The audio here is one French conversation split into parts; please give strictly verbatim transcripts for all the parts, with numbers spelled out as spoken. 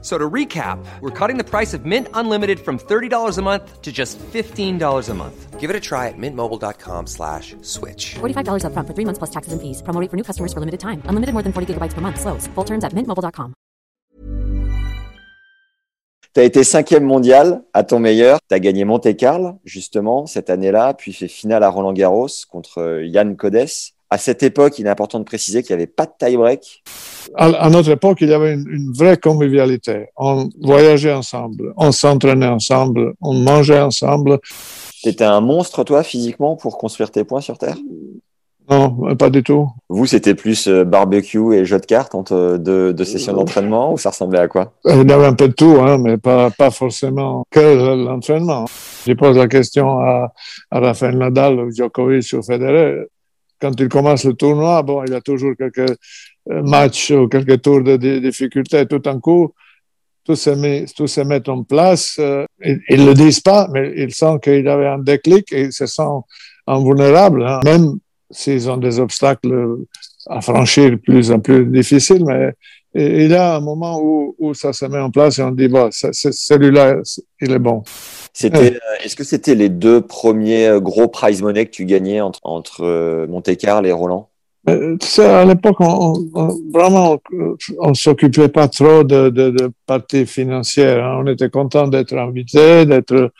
So to recap, we're cutting the price of Mint Unlimited from thirty dollars a month to just fifteen dollars a month. Give it a try at mintmobile.com slash switch. forty-five dollars up front for three months plus taxes and fees. Promo rate for new customers for limited time. Unlimited more than forty gigabytes per month. Slows full terms at mint mobile dot com. Tu as été cinquième mondial à ton meilleur. Tu as gagné Monte-Carlo, justement, cette année-là, puis fait finale à Roland-Garros contre Yann Codes. À cette époque, il est important de préciser qu'il n'y avait pas de tie-break. À, à notre époque, il y avait une, une vraie convivialité. On voyageait ensemble, on s'entraînait ensemble, on mangeait ensemble. T'étais un monstre, toi, physiquement, pour construire tes points sur Terre ? Non, pas du tout. Vous, c'était plus barbecue et jeu de cartes entre deux, deux sessions d'entraînement, ou ça ressemblait à quoi ? Il y avait un peu de tout, hein, mais pas, pas forcément que l'entraînement. Je pose la question à, à Raphaël Nadal, ou Djokovic ou Federer. Quand il commence le tournoi, bon, il a toujours quelques matchs ou quelques tours de difficulté. Tout d'un coup, tout se met, tout se met en place. Ils, ils le disent pas, mais ils sentent qu'il avait un déclic et ils se sentent invulnérables, hein. Même s'ils ont des obstacles à franchir plus en plus difficiles, mais il y a un moment où, où ça se met en place et on dit, bah, c'est, c'est, celui-là, il est bon. C'était, est-ce que c'était les deux premiers gros prize money que tu gagnais entre, entre Monte-Carlo et Roland ? euh, Tu sais, à l'époque, on, on, vraiment, on ne s'occupait pas trop de, de, de parties financières, hein. On était content d'être invité, d'être...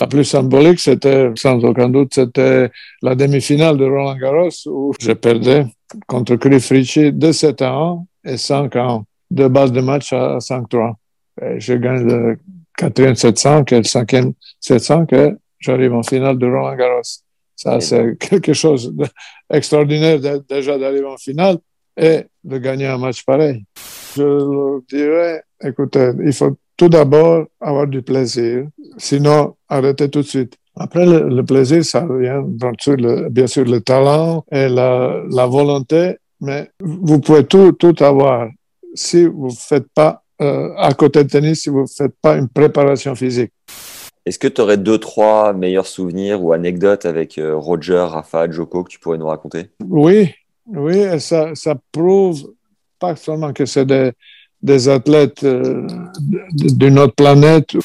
La plus symbolique, c'était, sans aucun doute, c'était la demi-finale de Roland-Garros où je perdais contre Cliff Richie de sept à un et cinq à un. Deux balles de match à cinq à trois. Et je gagne le quatrième sept à cinq et le cinquième sept à cinq et j'arrive en finale de Roland-Garros. Ça, c'est quelque chose d'extraordinaire de, déjà d'arriver en finale et de gagner un match pareil. Je leur dirais, écoutez, il faut tout d'abord avoir du plaisir, sinon arrêtez tout de suite. Après, le, le plaisir, ça vient bien sûr, le, bien sûr le talent et la, la volonté, mais vous pouvez tout, tout avoir si vous faites pas, euh, à côté de tennis, si vous faites pas une préparation physique. Est-ce que tu aurais deux, trois meilleurs souvenirs ou anecdotes avec euh, Roger, Rafa, Djoko que tu pourrais nous raconter ? Oui, oui, et ça, ça prouve pas seulement que c'est des, des athlètes euh, d'une autre planète.